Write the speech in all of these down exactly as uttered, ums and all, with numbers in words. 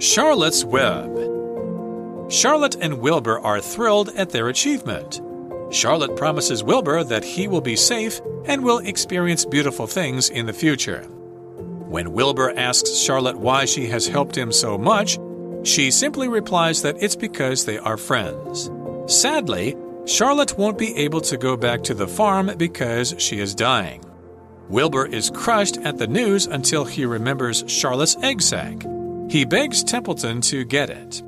Charlotte's Web. Charlotte and Wilbur are thrilled at their achievement. Charlotte promises Wilbur that he will be safe and will experience beautiful things in the future. When Wilbur asks Charlotte why she has helped him so much, she simply replies that it's because they are friends. Sadly, Charlotte won't be able to go back to the farm because she is dying. Wilbur is crushed at the news until he remembers Charlotte's egg sack. He begs Templeton to get it.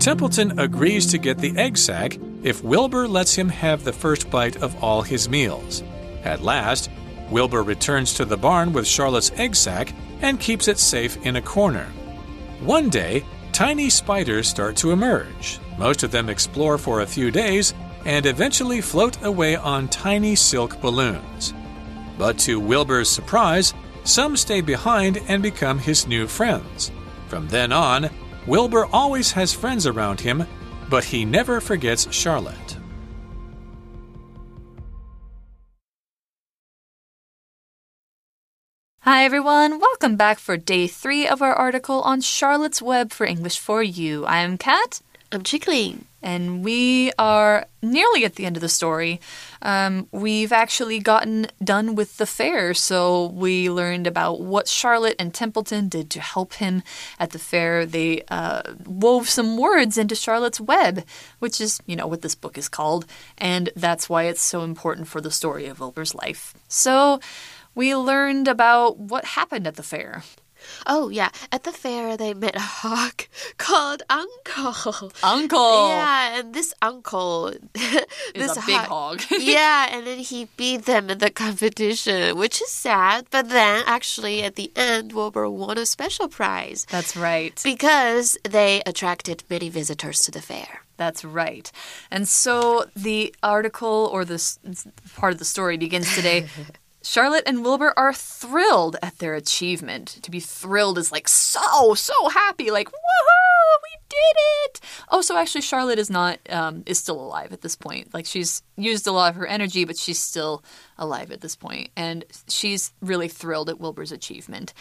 Templeton agrees to get the egg sack if Wilbur lets him have the first bite of all his meals. At last, Wilbur returns to the barn with Charlotte's egg sack and keeps it safe in a corner. One day, tiny spiders start to emerge. Most of them explore for a few days and eventually float away on tiny silk balloons. But to Wilbur's surprise, some stay behind and become his new friends. From then on, Wilbur always has friends around him, but he never forgets Charlotte. Hi everyone, welcome back for day three of our article on Charlotte's Web for English for You. I am Kat. I'm Chickling. And we are nearly at the end of the story. Um, we've actually gotten done with the fair, so we learned about what Charlotte and Templeton did to help him at the fair. They uh, wove some words into Charlotte's web, which is, you know, what this book is called, and that's why it's so important for the story of Wilbur's life. So we learned about what happened at the fair. Oh, yeah. At the fair, they met a hawk called Uncle. Uncle! Yeah, and this Uncle... this is a hawk, big hog. Yeah, and then he beat them in the competition, which is sad. But then, actually, at the end, Wilbur won a special prize. That's right. Because they attracted many visitors to the fair. That's right. And so the article, or this part of the story, begins today... Charlotte and Wilbur are thrilled at their achievement. To be thrilled is like so, so happy, like, woohoo, we did it. Oh, so actually Charlotte is not, um, is still alive at this point. Like she's used a lot of her energy, but she's still alive at this point. And she's really thrilled at Wilbur's achievement.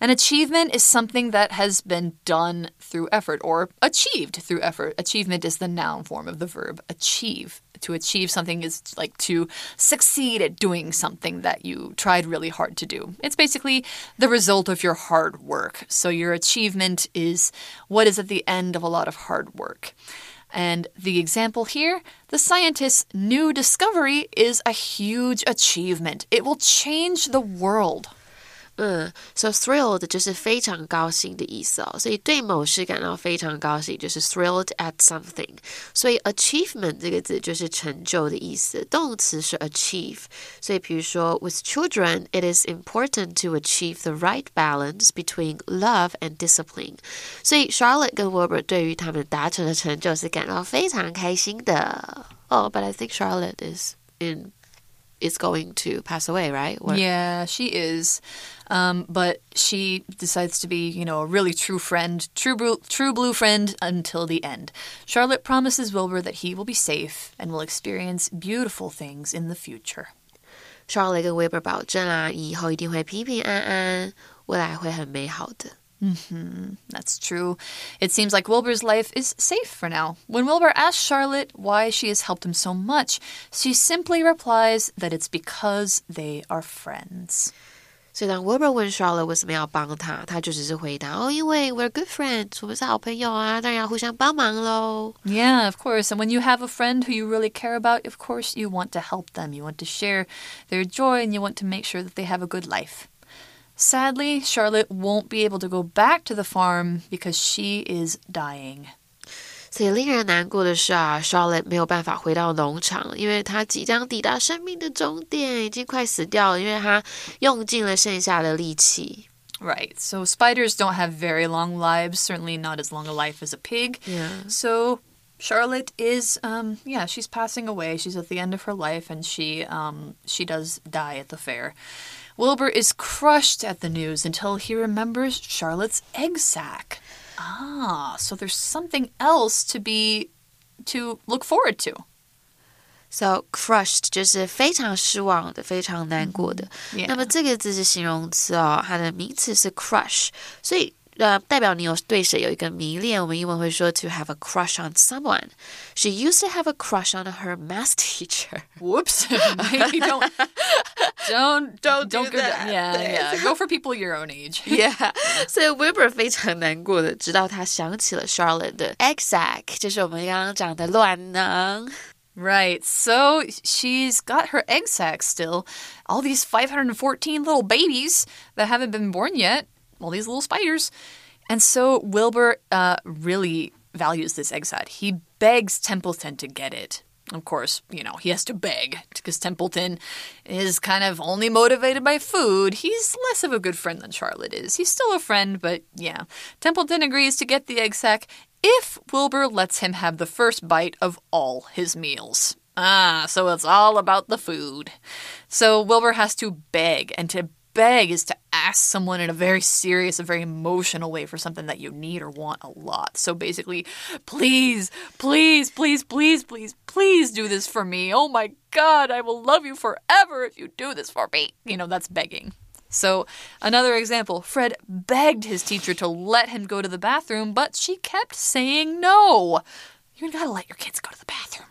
An achievement is something that has been done through effort or achieved through effort. Achievement is the noun form of the verb achieve. To achieve something is like to succeed at doing something that you tried really hard to do. It's basically the result of your hard work. So your achievement is what is at the end of a lot of hard work. And the example here, the scientist's new discovery is a huge achievement. It will change the world. 嗯， so thrilled 就是非常高兴的意思哦，所以对某事感到非常高兴就是 thrilled at something。所以 achievement 这个字就是成就的意思，动词是 achieve。所以比如说 with children, it is important to achieve the right balance between love and discipline。所以 Charlotte 跟 Wilbur 对于他们达成的成就是感到非常开心的。Oh, but I think Charlotte is in.is going to pass away, right? Or yeah, she is. Um, but she decides to be, you know, a really true friend, true blue, true blue friend until the end. Charlotte promises Wilbur that he will be safe and will experience beautiful things in the future. Charlotte 跟 Wilbur 保证啊，以后一定会平平安安，未来会很美好的。Mm-hmm. That's true. It seems like Wilbur's life is safe for now. When Wilbur asks Charlotte why she has helped him so much, she simply replies that it's because they are friends. 所以当 Wilbur 问 Charlotte 为什么要帮他，他就只是回答哦，因为 we're good friends， 我们是好朋友啊，当然要互相帮忙喽。Yeah, of course. And when you have a friend who you really care about, of course you want to help them. You want to share their joy and you want to make sure that they have a good life.Sadly, Charlotte won't be able to go back to the farm because she is dying. 所以令人难过的是啊 Charlotte 没有办法回到农场，因为她即将抵达生命的终点，已经快死掉了，因为她用尽了剩下的力气。Right, so spiders don't have very long lives, certainly not as long a life as a pig. Yeah. So Charlotte is, um, yeah, she's passing away. She's at the end of her life, and she, um, she does die at the fair.Wilbur is crushed at the news until he remembers Charlotte's egg sack. Ah, so there's something else to be, to look forward to. So crushed 就是非常失望的，非常难过的。Mm-hmm. Yeah. 那么这个字是形容词哦，它的名词是crush，所以呃，代表你有对谁有一个迷恋，我们英文会说 to have a crush on someone. She used to have a crush on her math teacher. Whoops. don't don't don't, don't do go that. To, yeah, yeah. Go for people your own age. yeah. So Wilbur 非常难过的，直到他想起了 Charlotte 的 egg sack， 就是我们刚刚讲的卵囊。Right, so she's got her egg sack still. All these five hundred fourteen little babies that haven't been born yet. All these little spiders. And so Wilbur uh, really values this egg sack. He begs Templeton to get it. Of course, you know, he has to beg because Templeton is kind of only motivated by food. He's less of a good friend than Charlotte is. He's still a friend, but yeah. Templeton agrees to get the egg sack if Wilbur lets him have the first bite of all his meals. Ah, so it's all about the food. So Wilbur has to beg, and to beg is to ask someone in a very serious, a very emotional way for something that you need or want a lot. So basically, please, please, please, please, please, please do this for me. Oh my God, I will love you forever if you do this for me. You know, that's begging. So another example, Fred begged his teacher to let him go to the bathroom, but she kept saying no. You gotta let your kids go to the bathroom.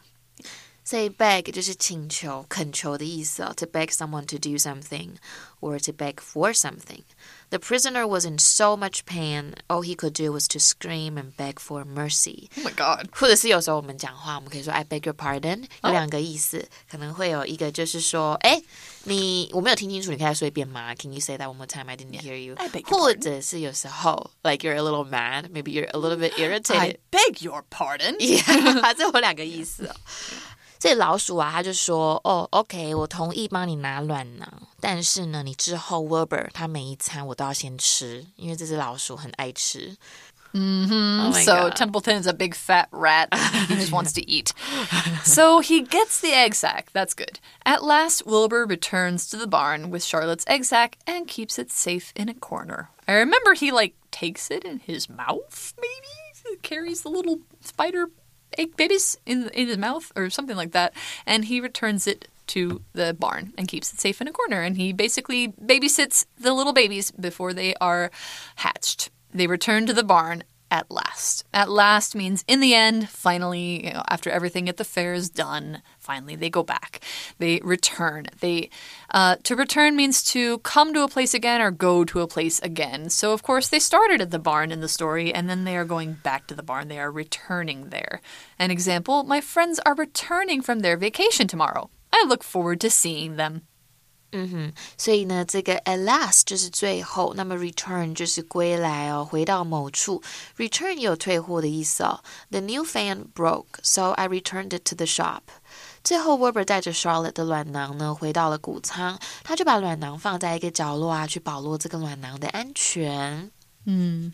所以 beg 就是请求、恳求的意思哦。To beg someone to do something or to beg for something. The prisoner was in so much pain, all he could do was to scream and beg for mercy. Oh my God. 或者是有时候我们讲话，我们可以说 I beg your pardon. 有两个意思， oh. 可能会有一个就是说，哎，你我没有听清楚，你可以再说一遍吗 ？Can you say that one more time? I didn't hear you. I beg your pardon. 或者是有时候 like you're a little mad, maybe you're a little bit irritated. I beg your pardon. Yeah, 这有两个意思哦。这老鼠啊，他就说，哦 ，OK， 我同意帮你拿卵囊，但是呢，你之后 Wilbur 他每一餐我都要先吃，因为这只老鼠很爱吃。Mm-hmm. Oh so God. Templeton is a big fat rat. He just wants to eat. So he gets the egg sack. That's good. At last, Wilbur returns to the barn with Charlotte's egg sack and keeps it safe in a corner. I remember he like takes it in his mouth, maybe? Carries the little spider egg babies in, in his mouth or something like that. And he returns it to the barn and keeps it safe in a corner. And he basically babysits the little babies before they are hatched. They return to the barn at last. At last means in the end, finally, you know, after everything at the fair is done, finally they go back. They return. They uh, to return means to come to a place again or go to a place again. So, of course, they started at the barn in the story, and then they are going back to the barn. They are returning there. An example, my friends are returning from their vacation tomorrow. I look forward to seeing them. 嗯哼，所以呢，这个 at last 就是最后，那么 return 就是归来哦，回到某处。Return 有退货的意思哦。The new fan broke, so I returned it to the shop. 最后 Wilbur 带着 Charlotte 的卵囊呢，回到了谷仓，他就把卵囊放在一个角落啊，去保护这个卵囊的安全。嗯。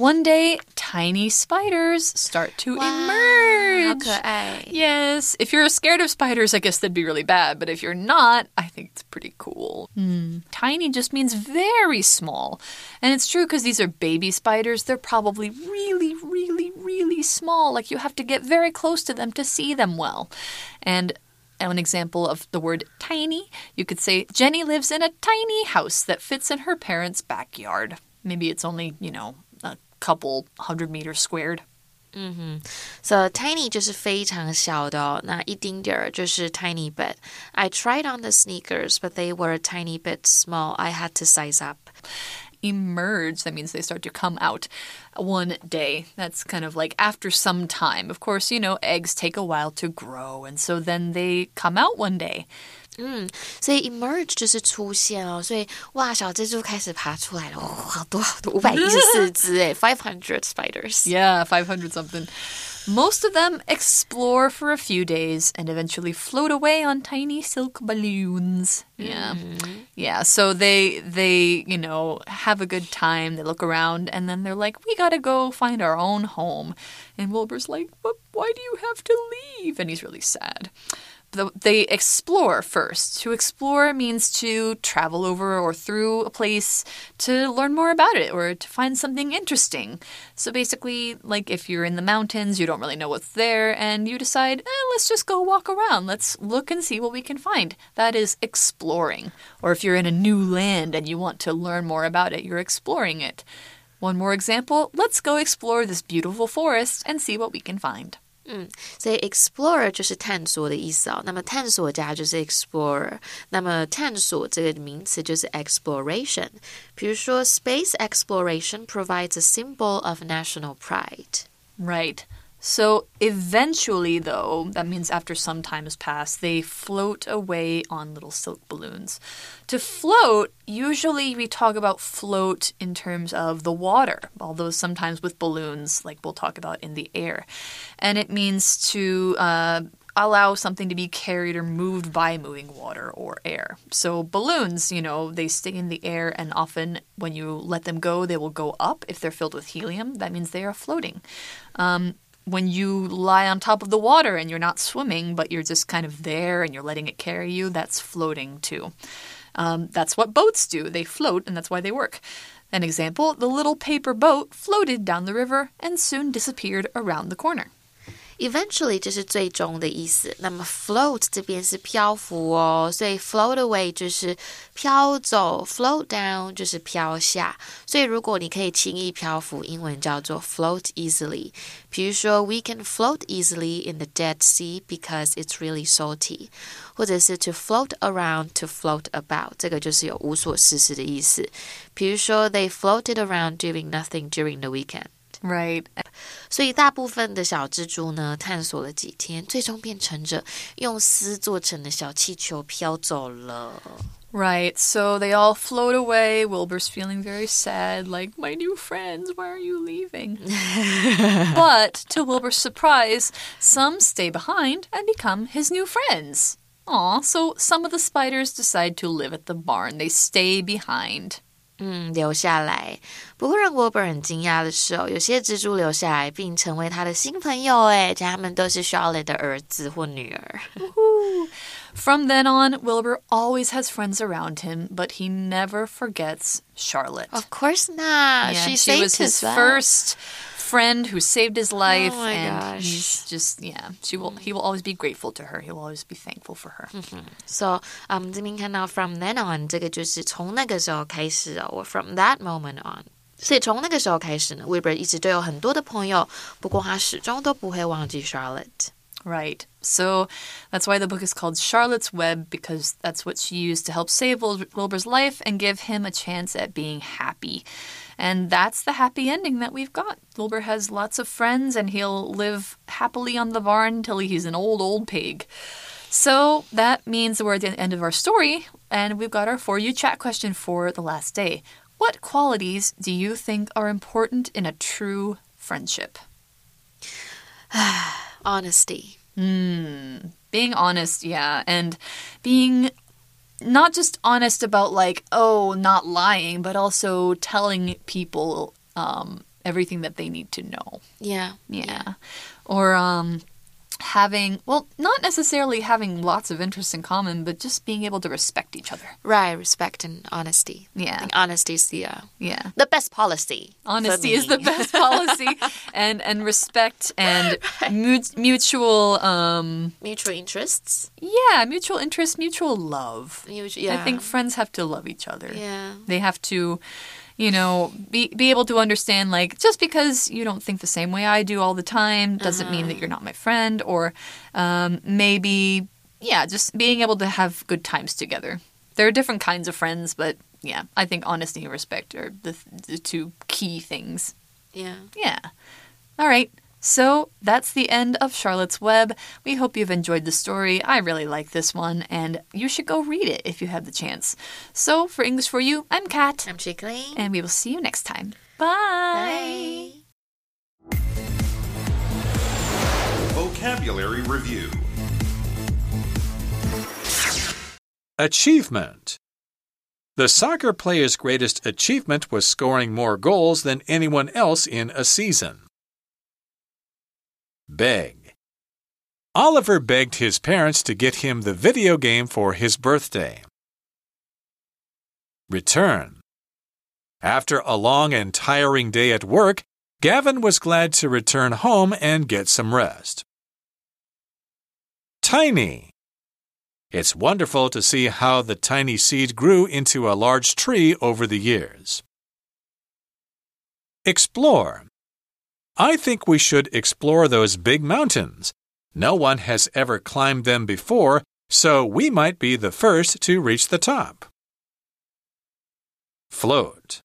One day, tiny spiders start to wow, emerge. 好可爱. Yes, if you're scared of spiders, I guess that'd be really bad. But if you're not, I think it's pretty cool. Mm. Tiny just means very small. And it's true because these are baby spiders. They're probably really, really, really small. Like you have to get very close to them to see them well. And an example of the word tiny, you could say, Jenny lives in a tiny house that fits in her parents' backyard. Maybe it's only, you know, couple hundred meters squared. Mm-hmm. So tiny 就是非常小的哦，那一丁点儿就是 tiny bit. I tried on the sneakers, but they were a tiny bit small. I had to size up. Emerge, that means they start to come out one day. That's kind of like after some time. Of course, you know, eggs take a while to grow, and so then they come out one day. 嗯，所以 emerge 就是出现哦，所以哇，小蜘蛛开始爬出来了，哇，好多好多，五百一十四只哎，five hundred spiders. Yeah, five hundred something. Most of them explore for a few days and eventually float away on tiny silk balloons. Yeah, mm-hmm. yeah. So they they you know have a good time. They look around and then they're like, we gotta go find our own home. And Wilbur's like, but why do you have to leave? And he's really sad.They explore first. To explore means to travel over or through a place to learn more about it or to find something interesting. So basically, like if you're in the mountains, you don't really know what's there, and you decide, eh, let's just go walk around. Let's look and see what we can find. That is exploring. Or if you're in a new land and you want to learn more about it, you're exploring it. One more example, let's go explore this beautiful forest and see what we can find. 嗯，所以 explorer 就是探索的意思哦。那么探索家就是 explorer。那么探索这个名词就是 exploration。比如说 space exploration provides a symbol of national pride. Right. So eventually, though, that means after some time has passed, they float away on little silk balloons. To float, usually we talk about float in terms of the water, although sometimes with balloons, like we'll talk about in the air. And it means to uh, allow something to be carried or moved by moving water or air. So balloons, you know, they stay in the air, and often when you let them go, they will go up. If they're filled with helium, that means they are floating. Um... When you lie on top of the water and you're not swimming, but you're just kind of there and you're letting it carry you, that's floating too. Um, that's what boats do. They float, and that's why they work. An example, the little paper boat floated down the river and soon disappeared around the corner.Eventually 就是最终的意思。那么 float 这边是漂浮哦，所以 float away 就是飘走 float down 就是飘下。所以如果你可以轻易漂浮，英文叫做 float easily。比如说 we can float easily in the Dead Sea because it's really salty. 或者是 to float around, to float about. 这个就是有无所事事的意思。比如说 they floated around doing nothing during the weekend.Right. 所以大部分的小蜘蛛呢，探索了几天，最终变成着用丝做成的小气球飘走了。Right. So they all float away. Wilbur's feeling very sad, like, my new friends, why are you leaving? But to Wilbur's surprise, some stay behind and become his new friends. Aw, so some of the spiders decide to live at the barn. They stay behind.嗯，留下来。不过让 Wilbur 很惊讶的是哦，有些蜘蛛留下来并成为他的新朋友诶，他们都是 Charlotte 的儿子或女儿。From then on, Wilbur always has friends around him, but he never forgets Charlotte. Of course not. Yeah, she, she was his first friend who saved his life, oh and gosh. he's just yeah, she will he will always be grateful to her. He will always be thankful for her. Mm-hmm. So, um, 这边看到 from then on 这个就是从那个时候开始哦， from that moment on. 所以从那个时候开始呢 ，Wilbur 一直都有很多的朋友，不过他始终都不会忘记 Charlotte.Right. So that's why the book is called Charlotte's Web, because that's what she used to help save Wilbur's life and give him a chance at being happy. And that's the happy ending that we've got. Wilbur has lots of friends, and he'll live happily on the barn till he's an old, old pig. So that means we're at the end of our story, and we've got our For You Chat question for the last day. What qualities do you think are important in a true friendship? Honesty.Mm, being honest, yeah. And being not just honest about like, oh, not lying, but also telling people um, everything that they need to know. Yeah. Yeah. yeah. Or um, having, well, not necessarily having lots of interests in common, but just being able to respect each other. Right. Respect and honesty. Yeah. I think honesty is the, uh, yeah. the best policy. Honesty is the best policy. And, and respect and mu- mutual... Um, mutual interests? Yeah, mutual interests, mutual love. Mutu- yeah. I think friends have to love each other. Yeah. They have to, you know, be, be able to understand, like, just because you don't think the same way I do all the time doesn't uh-huh. mean that you're not my friend. Or um, maybe, yeah, just being able to have good times together. There are different kinds of friends, but, yeah, I think honesty and respect are the, the two key things. Yeah. Yeah.All right, so that's the end of Charlotte's Web. We hope you've enjoyed the story. I really like this one, and you should go read it if you have the chance. So for English For You, I'm Kat. I'm Chickling. And we will see you next time. Bye! Bye! Vocabulary Review. Achievement. The soccer player's greatest achievement was scoring more goals than anyone else in a season.Beg. Oliver begged his parents to get him the video game for his birthday. Return. After a long and tiring day at work, Gavin was glad to return home and get some rest. Tiny. It's wonderful to see how the tiny seed grew into a large tree over the years. Explore. I think we should explore those big mountains. No one has ever climbed them before, so we might be the first to reach the top. Float.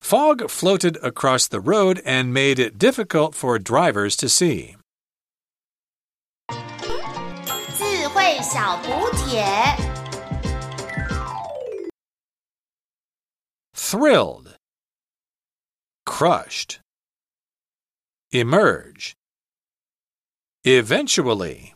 Fog floated across the road and made it difficult for drivers to see. 字汇小补帖 Thrilled. Crushed. Emerge. Eventually.